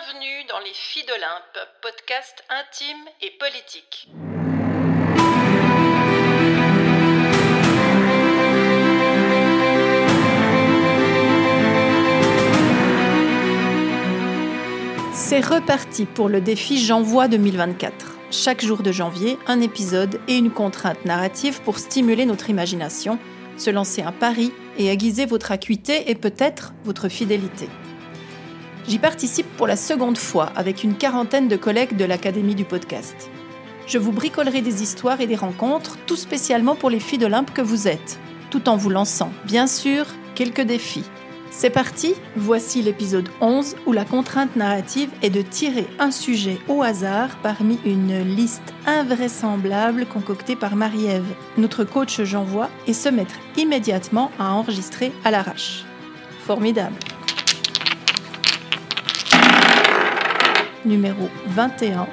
Bienvenue dans Les Filles d'Olympe, podcast intime et politique. C'est reparti pour le défi Janvoix 2024. Chaque jour de janvier, un épisode et une contrainte narrative pour stimuler notre imagination, se lancer un pari et aiguiser votre acuité et peut-être votre fidélité. J'y participe pour la seconde fois avec une quarantaine de collègues de l'Académie du podcast. Je vous bricolerai des histoires et des rencontres, tout spécialement pour les filles d'Olympe que vous êtes, tout en vous lançant, bien sûr, quelques défis. C'est parti, voici l'épisode 11 où la contrainte narrative est de tirer un sujet au hasard parmi une liste invraisemblable concoctée par Marie-Ève, notre coach Janvoix, et se mettre immédiatement à enregistrer à l'arrache. Formidable. Numéro 21,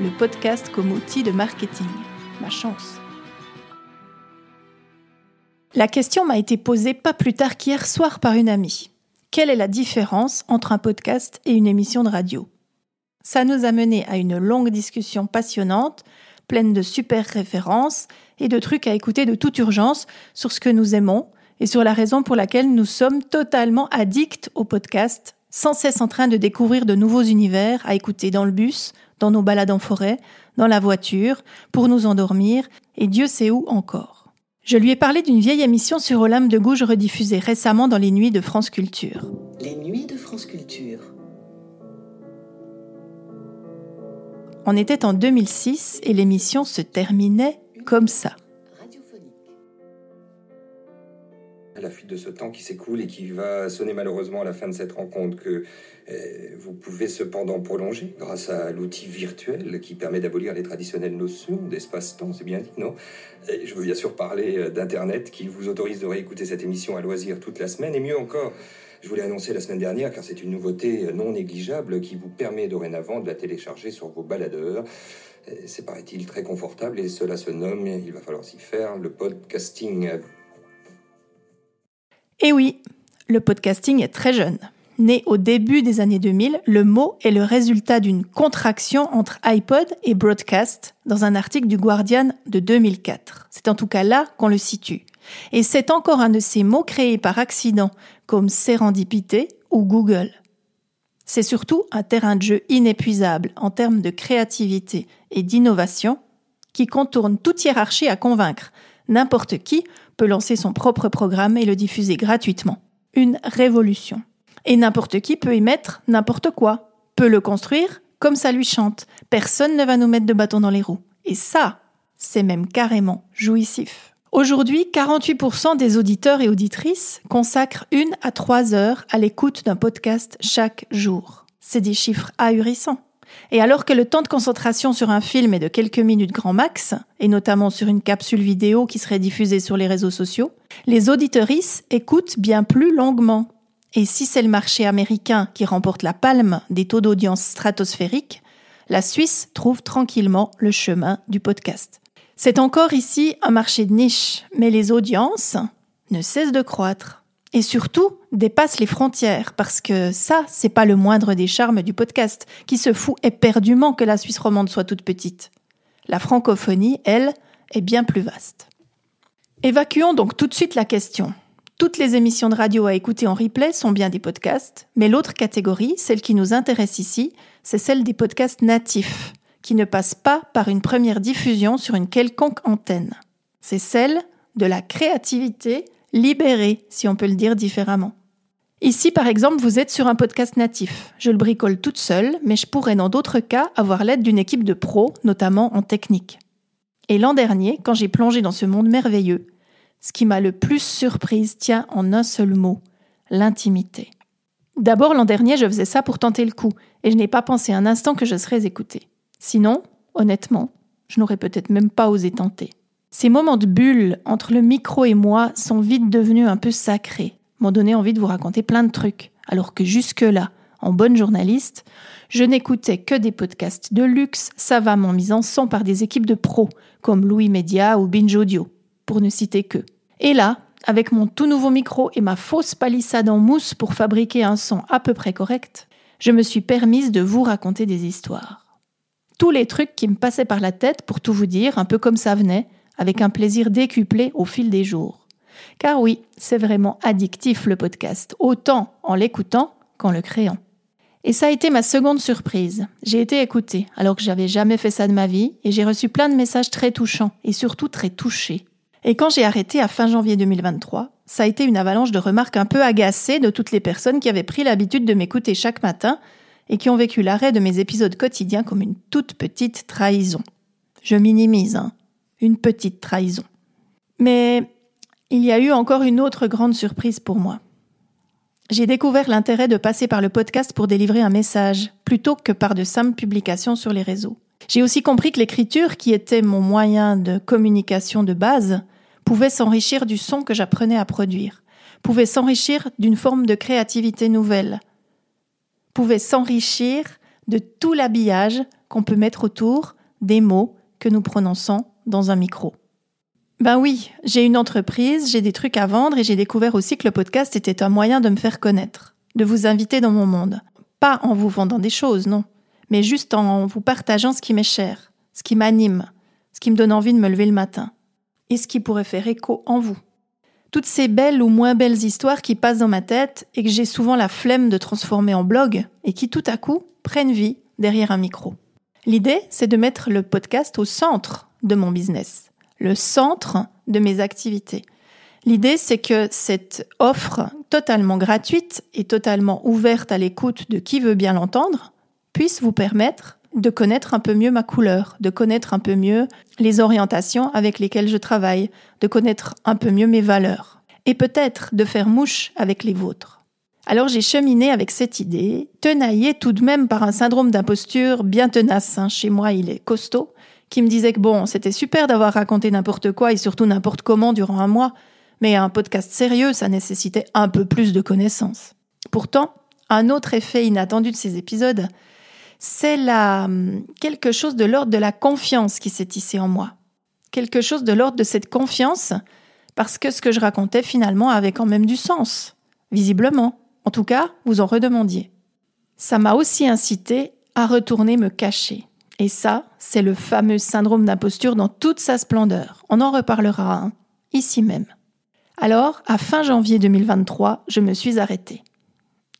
le podcast comme outil de marketing. Ma chance. La question m'a été posée pas plus tard qu'hier soir par une amie. Quelle est la différence entre un podcast et une émission de radio ? Ça nous a mené à une longue discussion passionnante, pleine de super références et de trucs à écouter de toute urgence sur ce que nous aimons et sur la raison pour laquelle nous sommes totalement addicts au podcast, sans cesse en train de découvrir de nouveaux univers à écouter dans le bus, dans nos balades en forêt, dans la voiture, pour nous endormir, et Dieu sait où encore. Je lui ai parlé d'une vieille émission sur Olympe de Gouges rediffusée récemment dans Les Nuits de France Culture. Les Nuits de France Culture. On était en 2006 et l'émission se terminait comme ça. La fuite de ce temps qui s'écoule et qui va sonner malheureusement à la fin de cette rencontre que vous pouvez cependant prolonger grâce à l'outil virtuel qui permet d'abolir les traditionnelles notions d'espace-temps, c'est bien dit, non ? Et je veux bien sûr parler d'Internet qui vous autorise de réécouter cette émission à loisir toute la semaine et mieux encore, je vous l'ai annoncé la semaine dernière car c'est une nouveauté non négligeable qui vous permet dorénavant de la télécharger sur vos baladeurs. C'est paraît-il très confortable et cela se nomme, il va falloir s'y faire, le podcasting. Et oui, le podcasting est très jeune. Né au début des années 2000, le mot est le résultat d'une contraction entre iPod et broadcast dans un article du Guardian de 2004. C'est en tout cas là qu'on le situe. Et c'est encore un de ces mots créés par accident, comme sérendipité ou Google. C'est surtout un terrain de jeu inépuisable en termes de créativité et d'innovation qui contourne toute hiérarchie à convaincre. N'importe qui peut lancer son propre programme et le diffuser gratuitement. Une révolution. Et n'importe qui peut y mettre n'importe quoi, peut le construire comme ça lui chante. Personne ne va nous mettre de bâton dans les roues. Et ça, c'est même carrément jouissif. Aujourd'hui, 48% des auditeurs et auditrices consacrent 1 à 3 heures à l'écoute d'un podcast chaque jour. C'est des chiffres ahurissants. Et alors que le temps de concentration sur un film est de quelques minutes grand max, et notamment sur une capsule vidéo qui serait diffusée sur les réseaux sociaux, les auditrices écoutent bien plus longuement. Et si c'est le marché américain qui remporte la palme des taux d'audience stratosphériques, la Suisse trouve tranquillement le chemin du podcast. C'est encore ici un marché de niche, mais les audiences ne cessent de croître. Et surtout, dépasse les frontières, parce que ça, c'est pas le moindre des charmes du podcast, qui se fout éperdument que la Suisse romande soit toute petite. La francophonie, elle, est bien plus vaste. Évacuons donc tout de suite la question. Toutes les émissions de radio à écouter en replay sont bien des podcasts, mais l'autre catégorie, celle qui nous intéresse ici, c'est celle des podcasts natifs, qui ne passent pas par une première diffusion sur une quelconque antenne. C'est celle de la créativité libérée, si on peut le dire différemment. Ici, par exemple, vous êtes sur un podcast natif. Je le bricole toute seule, mais je pourrais dans d'autres cas avoir l'aide d'une équipe de pros, notamment en technique. Et l'an dernier, quand j'ai plongé dans ce monde merveilleux, ce qui m'a le plus surprise tient en un seul mot, l'intimité. D'abord, l'an dernier, je faisais ça pour tenter le coup, et je n'ai pas pensé un instant que je serais écoutée. Sinon, honnêtement, je n'aurais peut-être même pas osé tenter. Ces moments de bulle entre le micro et moi sont vite devenus un peu sacrés. M'ont donné envie de vous raconter plein de trucs, alors que jusque-là, en bonne journaliste, je n'écoutais que des podcasts de luxe savamment mis en son par des équipes de pros, comme Louis Media ou Binge Audio, pour ne citer qu'eux. Et là, avec mon tout nouveau micro et ma fausse palissade en mousse pour fabriquer un son à peu près correct, je me suis permise de vous raconter des histoires. Tous les trucs qui me passaient par la tête, pour tout vous dire, un peu comme ça venait, avec un plaisir décuplé au fil des jours. Car oui, c'est vraiment addictif le podcast, autant en l'écoutant qu'en le créant. Et ça a été ma seconde surprise. J'ai été écoutée, alors que j'avais jamais fait ça de ma vie, et j'ai reçu plein de messages très touchants, et surtout très touchés. Et quand j'ai arrêté à fin janvier 2023, ça a été une avalanche de remarques un peu agacées de toutes les personnes qui avaient pris l'habitude de m'écouter chaque matin et qui ont vécu l'arrêt de mes épisodes quotidiens comme une toute petite trahison. Je minimise, hein. Une petite trahison. Mais il y a eu encore une autre grande surprise pour moi. J'ai découvert l'intérêt de passer par le podcast pour délivrer un message, plutôt que par de simples publications sur les réseaux. J'ai aussi compris que l'écriture, qui était mon moyen de communication de base, pouvait s'enrichir du son que j'apprenais à produire, pouvait s'enrichir d'une forme de créativité nouvelle, pouvait s'enrichir de tout l'habillage qu'on peut mettre autour des mots que nous prononçons dans un micro. Ben oui, j'ai une entreprise, j'ai des trucs à vendre et j'ai découvert aussi que le podcast était un moyen de me faire connaître, de vous inviter dans mon monde. Pas en vous vendant des choses, non, mais juste en vous partageant ce qui m'est cher, ce qui m'anime, ce qui me donne envie de me lever le matin et ce qui pourrait faire écho en vous. Toutes ces belles ou moins belles histoires qui passent dans ma tête et que j'ai souvent la flemme de transformer en blog et qui tout à coup prennent vie derrière un micro. L'idée, c'est de mettre le podcast au centre de mon business. Le centre de mes activités. L'idée, c'est que cette offre totalement gratuite et totalement ouverte à l'écoute de qui veut bien l'entendre puisse vous permettre de connaître un peu mieux ma couleur, de connaître un peu mieux les orientations avec lesquelles je travaille, de connaître un peu mieux mes valeurs et peut-être de faire mouche avec les vôtres. Alors j'ai cheminé avec cette idée, tenaillée tout de même par un syndrome d'imposture bien tenace. Chez moi, il est costaud. Qui me disait que bon, c'était super d'avoir raconté n'importe quoi et surtout n'importe comment durant un mois, mais un podcast sérieux, ça nécessitait un peu plus de connaissances. Pourtant, un autre effet inattendu de ces épisodes, c'est quelque chose de l'ordre de la confiance qui s'est tissée en moi. Quelque chose de l'ordre de cette confiance, parce que ce que je racontais finalement avait quand même du sens, visiblement. En tout cas, vous en redemandiez. Ça m'a aussi incité à retourner me cacher. Et ça, c'est le fameux syndrome d'imposture dans toute sa splendeur. On en reparlera, hein, ici même. Alors, à fin janvier 2023, je me suis arrêtée.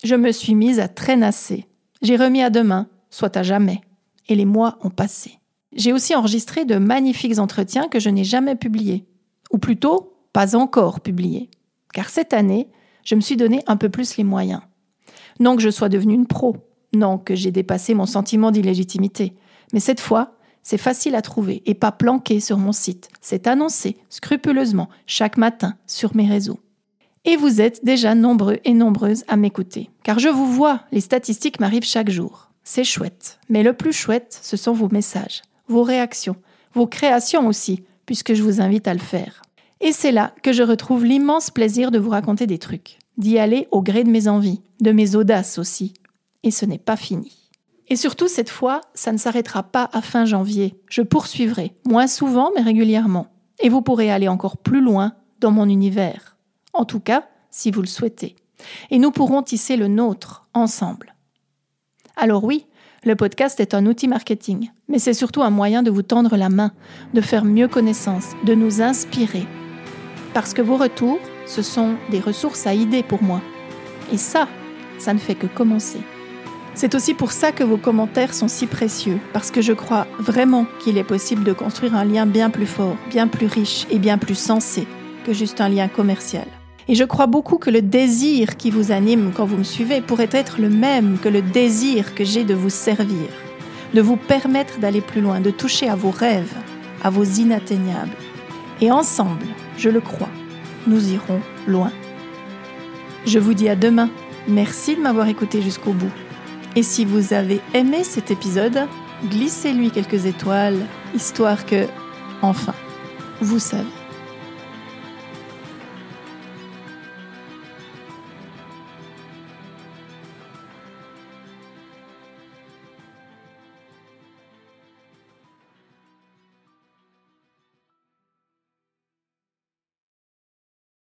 Je me suis mise à traînasser. J'ai remis à demain, soit à jamais. Et les mois ont passé. J'ai aussi enregistré de magnifiques entretiens que je n'ai jamais publiés. Ou plutôt, pas encore publiés. Car cette année, je me suis donné un peu plus les moyens. Non que je sois devenue une pro. Non que j'ai dépassé mon sentiment d'illégitimité. Mais cette fois, c'est facile à trouver et pas planqué sur mon site. C'est annoncé scrupuleusement chaque matin sur mes réseaux. Et vous êtes déjà nombreux et nombreuses à m'écouter. Car je vous vois, les statistiques m'arrivent chaque jour. C'est chouette. Mais le plus chouette, ce sont vos messages, vos réactions, vos créations aussi, puisque je vous invite à le faire. Et c'est là que je retrouve l'immense plaisir de vous raconter des trucs, d'y aller au gré de mes envies, de mes audaces aussi. Et ce n'est pas fini. Et surtout, cette fois, ça ne s'arrêtera pas à fin janvier. Je poursuivrai, moins souvent, mais régulièrement. Et vous pourrez aller encore plus loin dans mon univers. En tout cas, si vous le souhaitez. Et nous pourrons tisser le nôtre, ensemble. Alors oui, le podcast est un outil marketing, mais c'est surtout un moyen de vous tendre la main, de faire mieux connaissance, de nous inspirer. Parce que vos retours, ce sont des ressources à idées pour moi. Et ça ne fait que commencer. C'est aussi pour ça que vos commentaires sont si précieux, parce que je crois vraiment qu'il est possible de construire un lien bien plus fort, bien plus riche et bien plus sensé que juste un lien commercial. Et je crois beaucoup que le désir qui vous anime quand vous me suivez pourrait être le même que le désir que j'ai de vous servir, de vous permettre d'aller plus loin, de toucher à vos rêves, à vos inatteignables. Et ensemble, je le crois, nous irons loin. Je vous dis à demain. Merci de m'avoir écouté jusqu'au bout. Et si vous avez aimé cet épisode, glissez-lui quelques étoiles, histoire que, enfin, vous savez.